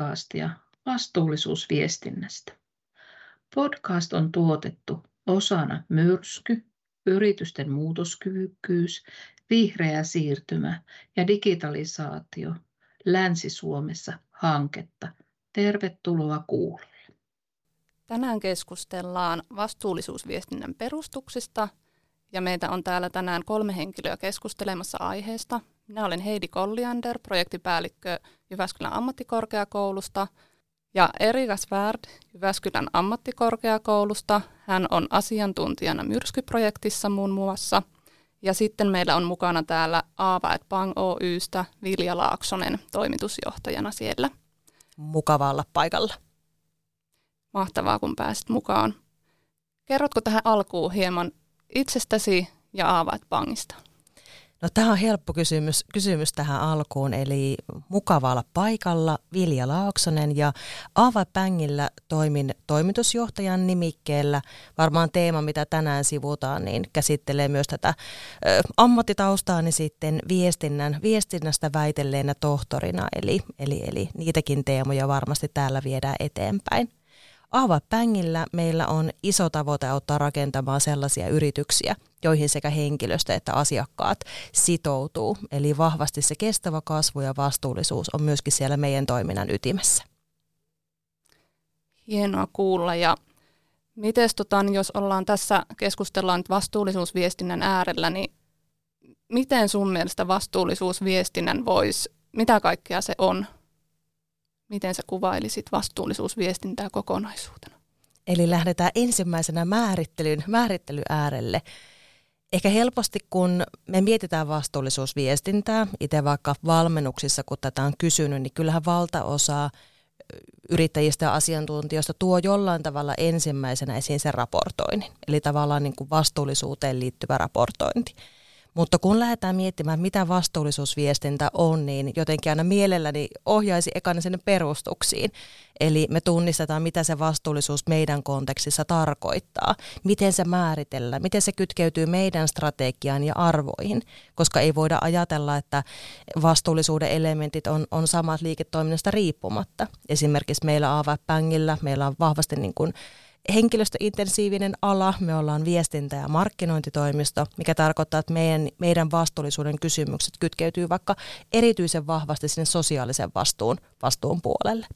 podcastia vastuullisuusviestinnästä. Podcast on tuotettu osana Myrsky, yritysten muutoskyvykkyys, vihreä siirtymä ja digitalisaatio Länsi-Suomessa -hanketta. Tervetuloa kuulolle. Tänään keskustellaan vastuullisuusviestinnän perustuksista ja meitä on täällä tänään 3 henkilöä keskustelemassa aiheesta. Minä olen Heidi Kolliander, projektipäällikkö Jyväskylän ammattikorkeakoulusta, ja Erica Svärd Jyväskylän ammattikorkeakoulusta. Hän on asiantuntijana Myrsky-projektissa muun muassa. Ja sitten meillä on mukana täällä Aava&Bang Oy:stä Vilja Laaksonen toimitusjohtajana siellä. Mukavaa olla paikalla. Mahtavaa, kun pääsit mukaan. Kerrotko tähän alkuun hieman itsestäsi ja Aava&Bangista? No, tämä on helppo kysymys tähän alkuun, eli mukava olla paikalla, Vilja Laaksonen, ja Aava&Bangilla toimin toimitusjohtajan nimikkeellä. Varmaan teema, mitä tänään sivutaan, niin käsittelee myös tätä ammattitaustaani sitten viestinnästä väitelleenä tohtorina, eli niitäkin teemoja varmasti täällä viedään eteenpäin. Aava&Bangilla meillä on iso tavoite auttaa rakentamaan sellaisia yrityksiä, joihin sekä henkilöstö että asiakkaat sitoutuu. Eli vahvasti se kestävä kasvu ja vastuullisuus on myöskin siellä meidän toiminnan ytimessä. Hienoa kuulla. Ja mites, jos ollaan tässä keskustellaan vastuullisuusviestinnän äärellä, niin miten sun mielestä vastuullisuusviestinnän voisi, mitä kaikkea se on? Miten sä kuvailisit vastuullisuusviestintää kokonaisuutena? Eli lähdetään ensimmäisenä määrittelyn äärelle. Ehkä helposti, kun me mietitään vastuullisuusviestintää, itse vaikka valmennuksissa, kun tätä on kysynyt, niin kyllähän valtaosa yrittäjistä ja asiantuntijoista tuo jollain tavalla ensimmäisenä esiin sen raportoinnin. Eli tavallaan niin kuin vastuullisuuteen liittyvä raportointi. Mutta kun lähdetään miettimään, mitä vastuullisuusviestintä on, niin jotenkin aina mielelläni ohjaisi ekana sinne perustuksiin. Eli me tunnistetaan, mitä se vastuullisuus meidän kontekstissa tarkoittaa, miten se määritellään, miten se kytkeytyy meidän strategiaan ja arvoihin, koska ei voida ajatella, että vastuullisuuden elementit on samat liiketoiminnasta riippumatta. Esimerkiksi meillä Aava&Bangilla meillä on vahvasti niin kuin henkilöstöintensiivinen ala, me ollaan viestintä- ja markkinointitoimisto, mikä tarkoittaa, että meidän vastuullisuuden kysymykset kytkeytyy vaikka erityisen vahvasti sinne sosiaalisen vastuun puolelle.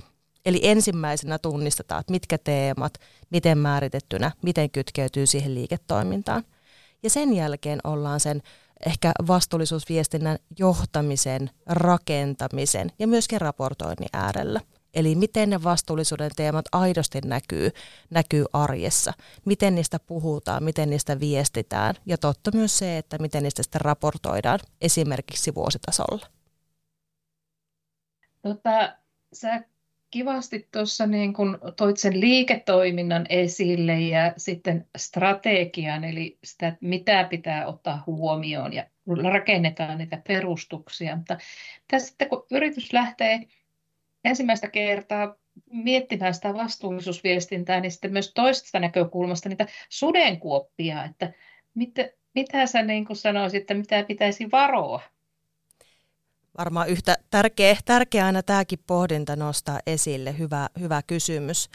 Eli ensimmäisenä tunnistetaan, että mitkä teemat, miten määritettynä, miten kytkeytyy siihen liiketoimintaan. Ja sen jälkeen ollaan sen ehkä vastuullisuusviestinnän johtamisen, rakentamisen ja myöskin raportoinnin äärellä. Eli miten ne vastuullisuuden teemat aidosti näkyy arjessa, miten niistä puhutaan, miten niistä viestitään ja totta myös se, että miten niistä sitten raportoidaan esimerkiksi vuositasolla. Sä kivasti tuossa niin kun toit sen liiketoiminnan esille ja sitten strategian, eli sitä, mitä pitää ottaa huomioon ja rakennetaan niitä perustuksia. Mutta tässä sitten kun yritys lähtee ensimmäistä kertaa miettimään sitä vastuullisuusviestintää, niin sitten myös toisesta näkökulmasta niitä sudenkuoppia, että mitä sä niin kuin sanoisit, että mitä pitäisi varoa? Varmaan yhtä tärkeä aina tämäkin pohdinta nostaa esille, hyvä kysymys.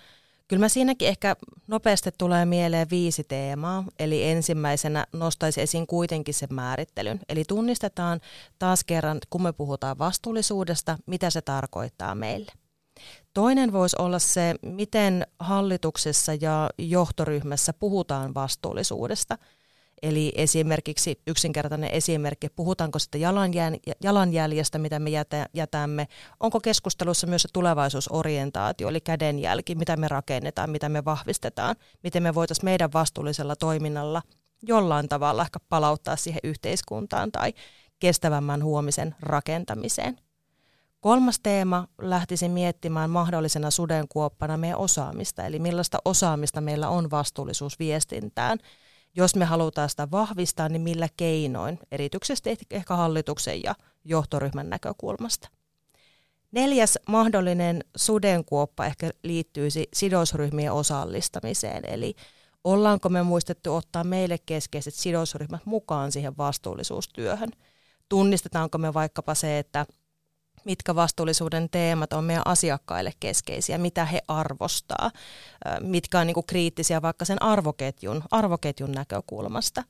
Kyllä mä siinäkin ehkä nopeasti tulee mieleen 5 teemaa, eli ensimmäisenä nostaisin esiin kuitenkin sen määrittelyn. Eli tunnistetaan taas kerran, kun me puhutaan vastuullisuudesta, mitä se tarkoittaa meille. Toinen voisi olla se, miten hallituksessa ja johtoryhmässä puhutaan vastuullisuudesta. Eli esimerkiksi yksinkertainen esimerkki, puhutaanko sitä jalanjäljestä, mitä me jätämme, onko keskustelussa myös se tulevaisuusorientaatio, eli kädenjälki, mitä me rakennetaan, mitä me vahvistetaan, miten me voitaisiin meidän vastuullisella toiminnalla jollain tavalla ehkä palauttaa siihen yhteiskuntaan tai kestävämmän huomisen rakentamiseen. Kolmas teema lähtisi miettimään mahdollisena sudenkuoppana meidän osaamista, eli millaista osaamista meillä on vastuullisuusviestintään. Jos me halutaan sitä vahvistaa, niin millä keinoin, erityisesti ehkä hallituksen ja johtoryhmän näkökulmasta. 4. mahdollinen sudenkuoppa ehkä liittyisi sidosryhmien osallistamiseen, eli ollaanko me muistettu ottaa meille keskeiset sidosryhmät mukaan siihen vastuullisuustyöhön. Tunnistetaanko me vaikkapa se, että mitkä vastuullisuuden teemat on meidän asiakkaille keskeisiä, mitä he arvostaa, mitkä on niin kuin kriittisiä vaikka sen arvoketjun näkökulmasta.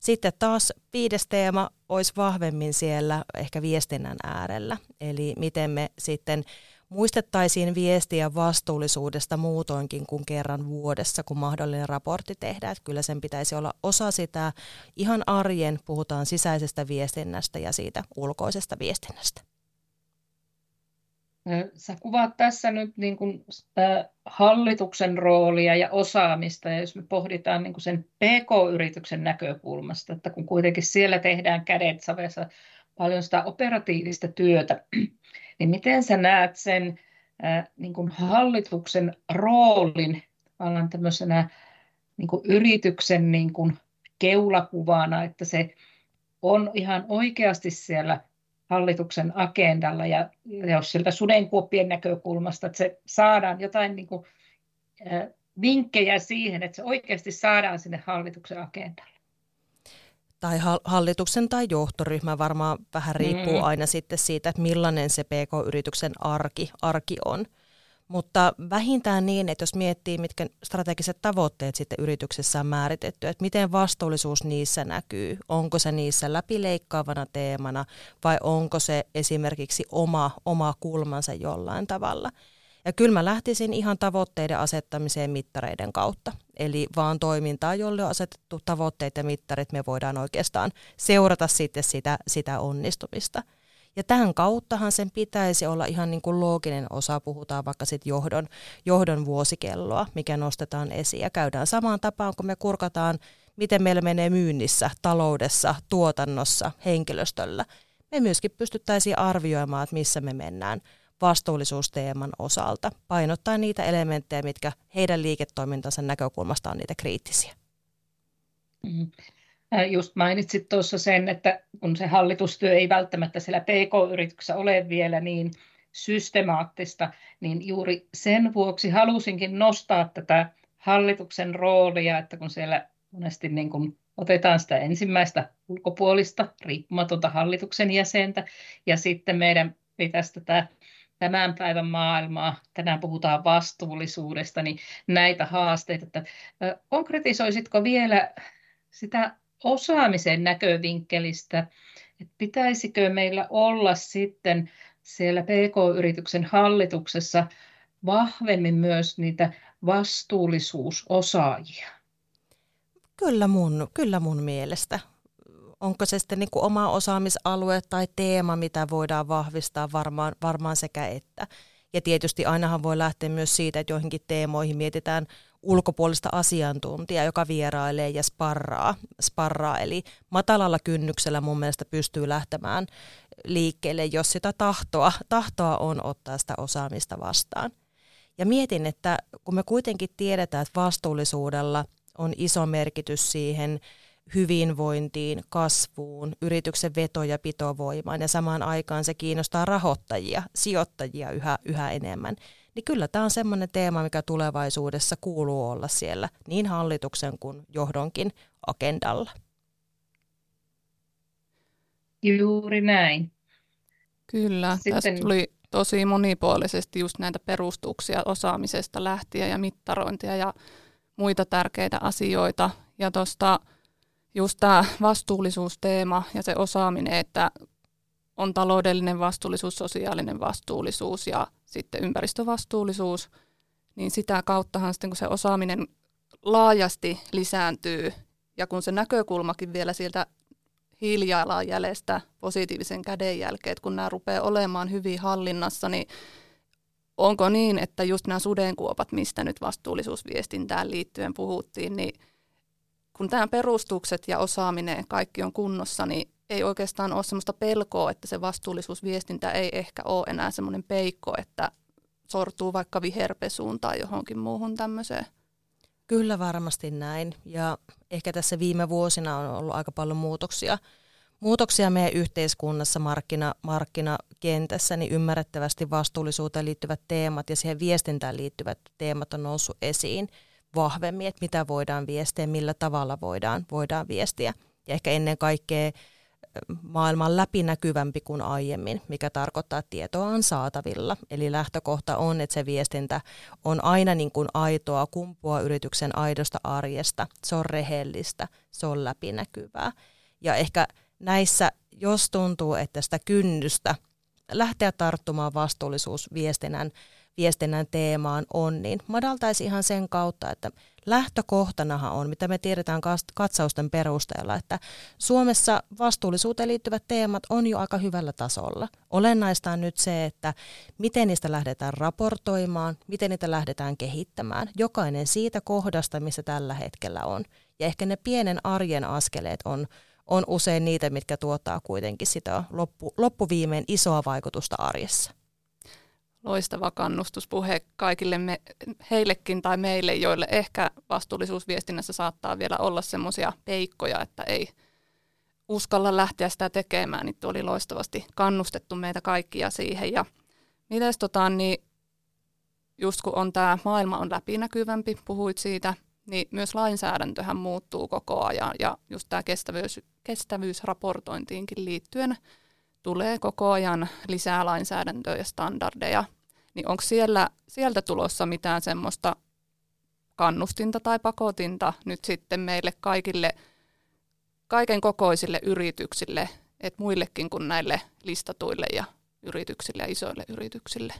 Sitten taas 5. teema olisi vahvemmin siellä ehkä viestinnän äärellä, eli miten me sitten muistettaisiin viestiä vastuullisuudesta muutoinkin kuin kerran vuodessa, kun mahdollinen raportti tehdään. Että kyllä sen pitäisi olla osa sitä ihan arjen, puhutaan sisäisestä viestinnästä ja siitä ulkoisesta viestinnästä. Sä kuvaat tässä nyt niin kuin sitä hallituksen roolia ja osaamista, ja jos me pohditaan niin kuin sen PK-yrityksen näkökulmasta, että kun kuitenkin siellä tehdään kädet savessa paljon sitä operatiivista työtä, niin miten sä näet sen niin kuin hallituksen roolin tavallaan tämmöisenä niin kuin yrityksen niin kuin keulakuvana, että se on ihan oikeasti siellä hallituksen agendalla ja jos sieltä sudenkuoppien näkökulmasta, että se saadaan jotain niin kuin vinkkejä siihen, että se oikeasti saadaan sinne hallituksen agendalle. Tai hallituksen tai johtoryhmä varmaan vähän riippuu aina sitten siitä, että millainen se PK-yrityksen arki on. Mutta vähintään niin, että jos miettii, mitkä strategiset tavoitteet sitten yrityksessä on määritetty, että miten vastuullisuus niissä näkyy, onko se niissä läpileikkaavana teemana vai onko se esimerkiksi oma kulmansa jollain tavalla. Ja kyllä mä lähtisin ihan tavoitteiden asettamiseen mittareiden kautta. Eli vaan toimintaa, jolle on asetettu tavoitteet ja mittarit, me voidaan oikeastaan seurata sitten sitä onnistumista. Ja tämän kauttahan sen pitäisi olla ihan niin kuin looginen osa, puhutaan vaikka sitten johdon vuosikelloa, mikä nostetaan esiin ja käydään samaan tapaan, kun me kurkataan, miten meillä menee myynnissä, taloudessa, tuotannossa, henkilöstöllä. Me myöskin pystyttäisiin arvioimaan, että missä me mennään vastuullisuusteeman osalta, painottaa niitä elementtejä, mitkä heidän liiketoimintansa näkökulmasta on niitä kriittisiä. Just mainitsit tuossa sen, että kun se hallitustyö ei välttämättä siellä PK-yrityksessä ole vielä niin systemaattista, niin juuri sen vuoksi halusinkin nostaa tätä hallituksen roolia, että kun siellä monesti niin kun otetaan sitä ensimmäistä ulkopuolista, riippumatonta hallituksen jäsentä, ja sitten meidän pitäisi tätä tämän päivän maailmaa, tänään puhutaan vastuullisuudesta, niin näitä haasteita, että konkretisoisitko vielä sitä osaamisen näkövinkkelistä, että pitäisikö meillä olla sitten siellä PK-yrityksen hallituksessa vahvemmin myös niitä vastuullisuusosaajia? Kyllä mun mielestä. Onko se sitten niin kuin oma osaamisalue tai teema, mitä voidaan vahvistaa varmaan sekä että. Ja tietysti ainahan voi lähteä myös siitä, että joihinkin teemoihin mietitään ulkopuolista asiantuntijaa, joka vierailee ja sparraa. Eli matalalla kynnyksellä mun mielestä pystyy lähtemään liikkeelle, jos sitä tahtoa on ottaa sitä osaamista vastaan. Ja mietin, että kun me kuitenkin tiedetään, että vastuullisuudella on iso merkitys siihen hyvinvointiin, kasvuun, yrityksen veto- ja pitovoimaan ja samaan aikaan se kiinnostaa rahoittajia, sijoittajia yhä enemmän, niin kyllä tämä on semmoinen teema, mikä tulevaisuudessa kuuluu olla siellä niin hallituksen kuin johdonkin agendalla. Juuri näin. Kyllä, tässä tuli tosi monipuolisesti just näitä perustuksia osaamisesta lähtien ja mittarointia ja muita tärkeitä asioita ja tuosta just tämä vastuullisuusteema ja se osaaminen, että on taloudellinen vastuullisuus, sosiaalinen vastuullisuus ja sitten ympäristövastuullisuus, niin sitä kauttahan sitten kun se osaaminen laajasti lisääntyy ja kun se näkökulmakin vielä sieltä hiilijalanjäljestä positiivisen kädenjälkeen, että kun nämä rupeaa olemaan hyvin hallinnassa, niin onko niin, että just nämä sudenkuopat, mistä nyt vastuullisuusviestintään liittyen puhuttiin, niin kun tämä perustukset ja osaaminen kaikki on kunnossa, niin ei oikeastaan ole sellaista pelkoa, että se vastuullisuusviestintä ei ehkä ole enää semmoinen peikko, että sortuu vaikka viherpesuun tai johonkin muuhun tämmöiseen. Kyllä varmasti näin. Ja ehkä tässä viime vuosina on ollut aika paljon muutoksia meidän yhteiskunnassa, markkinakentässä, niin ymmärrettävästi vastuullisuuteen liittyvät teemat ja siihen viestintään liittyvät teemat on noussut esiin vahvemmin, että mitä voidaan viestiä, millä tavalla voidaan viestiä. Ja ehkä ennen kaikkea maailman läpinäkyvämpi kuin aiemmin, mikä tarkoittaa, että tietoa on saatavilla. Eli lähtökohta on, että se viestintä on aina niin kuin aitoa, kumpuaa yrityksen aidosta arjesta. Se on rehellistä, se on läpinäkyvää. Ja ehkä näissä, jos tuntuu, että sitä kynnystä lähteä tarttumaan vastuullisuusviestinnän teemaan on, niin madaltaisi ihan sen kautta, että lähtökohtanahan on, mitä me tiedetään katsausten perusteella, että Suomessa vastuullisuuteen liittyvät teemat on jo aika hyvällä tasolla. Olennaista on nyt se, että miten niistä lähdetään raportoimaan, miten niitä lähdetään kehittämään. Jokainen siitä kohdasta, missä tällä hetkellä on. Ja ehkä ne pienen arjen askeleet on usein niitä, mitkä tuottaa kuitenkin sitä loppuviimein isoa vaikutusta arjessa. Loistava kannustuspuhe kaikille heillekin tai meille, joille ehkä vastuullisuusviestinnässä saattaa vielä olla semmoisia peikkoja, että ei uskalla lähteä sitä tekemään. Niin oli loistavasti kannustettu meitä kaikkia siihen. Ja mites niin just kun on tämä maailma on läpinäkyvämpi, puhuit siitä, niin myös lainsäädäntöhän muuttuu koko ajan ja just tämä kestävyysraportointiinkin liittyen tulee koko ajan lisää lainsäädäntöä ja standardeja. Niin onko sieltä tulossa mitään semmoista kannustinta tai pakotinta nyt sitten meille kaikille, kaiken kokoisille yrityksille, että muillekin kuin näille listatuille ja yrityksille ja isoille yrityksille?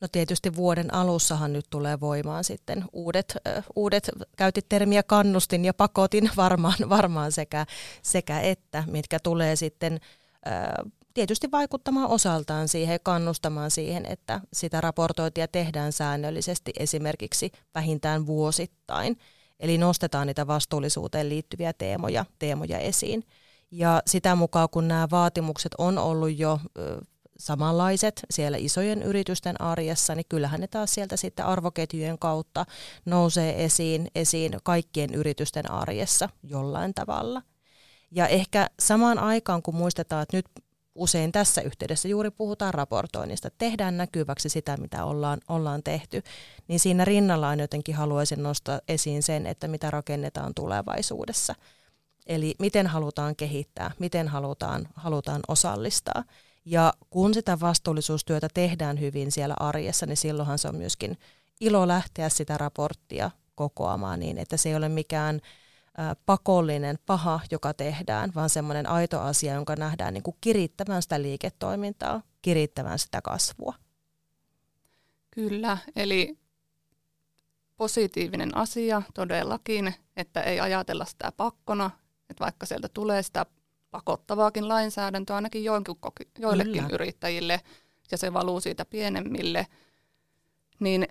No tietysti vuoden alussahan nyt tulee voimaan sitten uudet käytit termiä kannustin ja pakotin varmaan sekä että, mitkä tulee sitten tietysti vaikuttamaan osaltaan siihen ja kannustamaan siihen, että sitä raportointia tehdään säännöllisesti esimerkiksi vähintään vuosittain. Eli nostetaan niitä vastuullisuuteen liittyviä teemoja esiin. Ja sitä mukaan, kun nämä vaatimukset on ollut jo samanlaiset siellä isojen yritysten arjessa, niin kyllähän ne taas sieltä sitten arvoketjujen kautta nousee esiin kaikkien yritysten arjessa jollain tavalla. Ja ehkä samaan aikaan, kun muistetaan, että nyt usein tässä yhteydessä juuri puhutaan raportoinnista, tehdään näkyväksi sitä, mitä ollaan tehty, niin siinä rinnallaan jotenkin haluaisin nostaa esiin sen, että mitä rakennetaan tulevaisuudessa. Eli miten halutaan kehittää, miten halutaan osallistaa. Ja kun sitä vastuullisuustyötä tehdään hyvin siellä arjessa, niin silloinhan se on myöskin ilo lähteä sitä raporttia kokoamaan niin, että se ei ole mikään pakollinen paha, joka tehdään, vaan semmoinen aito asia, jonka nähdään niin kuin kirittävän sitä liiketoimintaa, kirittävän sitä kasvua. Kyllä, eli positiivinen asia todellakin, että ei ajatella sitä pakkona, että vaikka sieltä tulee sitä pakottavaakin lainsäädäntöä ainakin joillekin yrittäjille ja se valuu siitä pienemmille, niin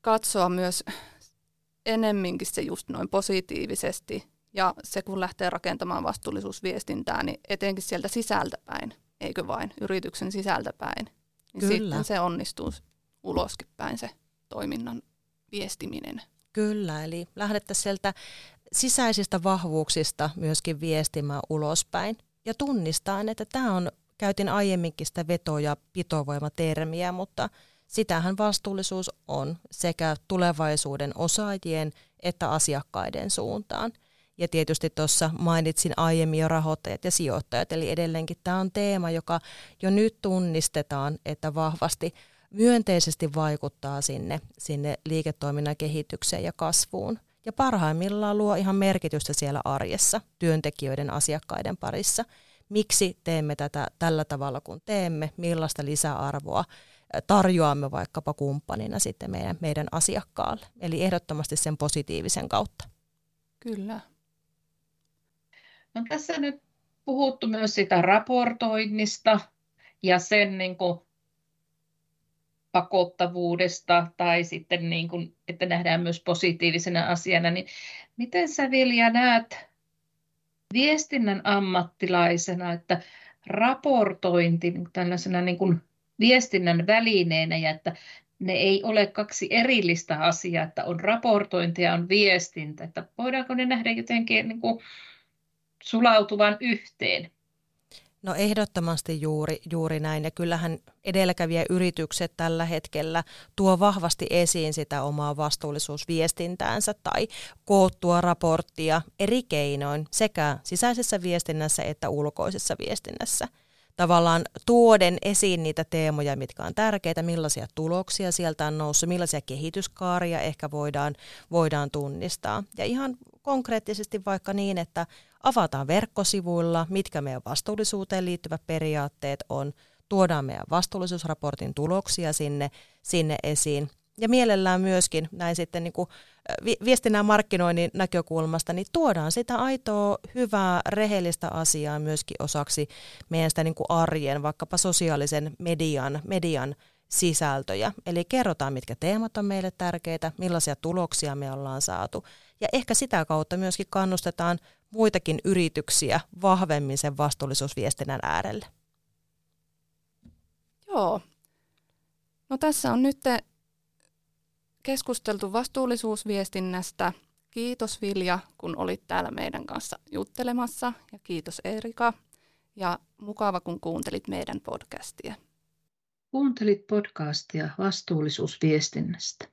katsoa myös enemminkin se just noin positiivisesti ja se kun lähtee rakentamaan vastuullisuusviestintää, niin etenkin sieltä sisältäpäin, eikö vain yrityksen sisältäpäin, niin kyllä. Sitten se onnistuu uloskin päin se toiminnan viestiminen. Kyllä, eli lähdettäisiin sieltä sisäisistä vahvuuksista myöskin viestimään ulospäin ja tunnistaa, että tämä on, käytin aiemminkin sitä veto- ja pitovoimatermiä, mutta sitähän vastuullisuus on sekä tulevaisuuden osaajien että asiakkaiden suuntaan. Ja tietysti tuossa mainitsin aiemmin jo rahoittajat ja sijoittajat, eli edelleenkin tämä on teema, joka jo nyt tunnistetaan, että vahvasti myönteisesti vaikuttaa sinne liiketoiminnan kehitykseen ja kasvuun. Ja parhaimmillaan luo ihan merkitystä siellä arjessa, työntekijöiden, asiakkaiden parissa. Miksi teemme tätä tällä tavalla, kun teemme, millaista lisäarvoa tarjoamme vaikkapa kumppanina sitten meidän asiakkaalle. Eli ehdottomasti sen positiivisen kautta. Kyllä. No tässä nyt puhuttu myös sitä raportoinnista ja sen niin kuin pakottavuudesta tai sitten niin kuin, että nähdään myös positiivisena asiana, niin miten sä Vilja näet viestinnän ammattilaisena, että raportointi tällaisena niin kuin viestinnän välineenä ja että ne ei ole kaksi erillistä asiaa, että on raportointi ja on viestintä, että voidaanko ne nähdä jotenkin niin kuin sulautuvan yhteen? No ehdottomasti juuri näin, ja kyllähän edelläkävijäyritykset tällä hetkellä tuo vahvasti esiin sitä omaa vastuullisuusviestintäänsä tai koottua raporttia eri keinoin sekä sisäisessä viestinnässä että ulkoisessa viestinnässä. Tavallaan tuoden esiin niitä teemoja, mitkä on tärkeitä, millaisia tuloksia sieltä on noussut, millaisia kehityskaaria ehkä voidaan tunnistaa. Ja ihan konkreettisesti vaikka niin, että avataan verkkosivuilla, mitkä meidän vastuullisuuteen liittyvät periaatteet on, tuodaan meidän vastuullisuusraportin tuloksia sinne esiin. Ja mielellään myöskin näin sitten niin kuin viestinnän markkinoinnin näkökulmasta, niin tuodaan sitä aitoa, hyvää, rehellistä asiaa myöskin osaksi meidän sitä niin kuin arjen, vaikkapa sosiaalisen median sisältöjä. Eli kerrotaan, mitkä teemat on meille tärkeitä, millaisia tuloksia me ollaan saatu. Ja ehkä sitä kautta myöskin kannustetaan muitakin yrityksiä vahvemmin sen vastuullisuusviestinnän äärelle. Joo. No tässä on nyt keskusteltu vastuullisuusviestinnästä. Kiitos Vilja, kun olit täällä meidän kanssa juttelemassa, ja kiitos Erica, ja mukava kun kuuntelit meidän podcastia. Kuuntelit podcastia vastuullisuusviestinnästä.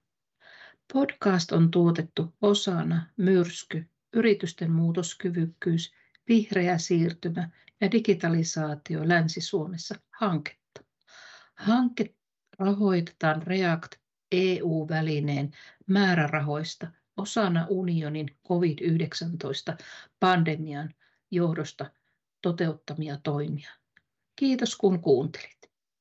Podcast on tuotettu osana Myrsky, yritysten muutoskyvykkyys, vihreä siirtymä ja digitalisaatio Länsi-Suomessa -hanketta. Hanke rahoitetaan REACT-EU-välineen määrärahoista osana unionin COVID-19-pandemian johdosta toteuttamia toimia. Kiitos kun kuuntelit.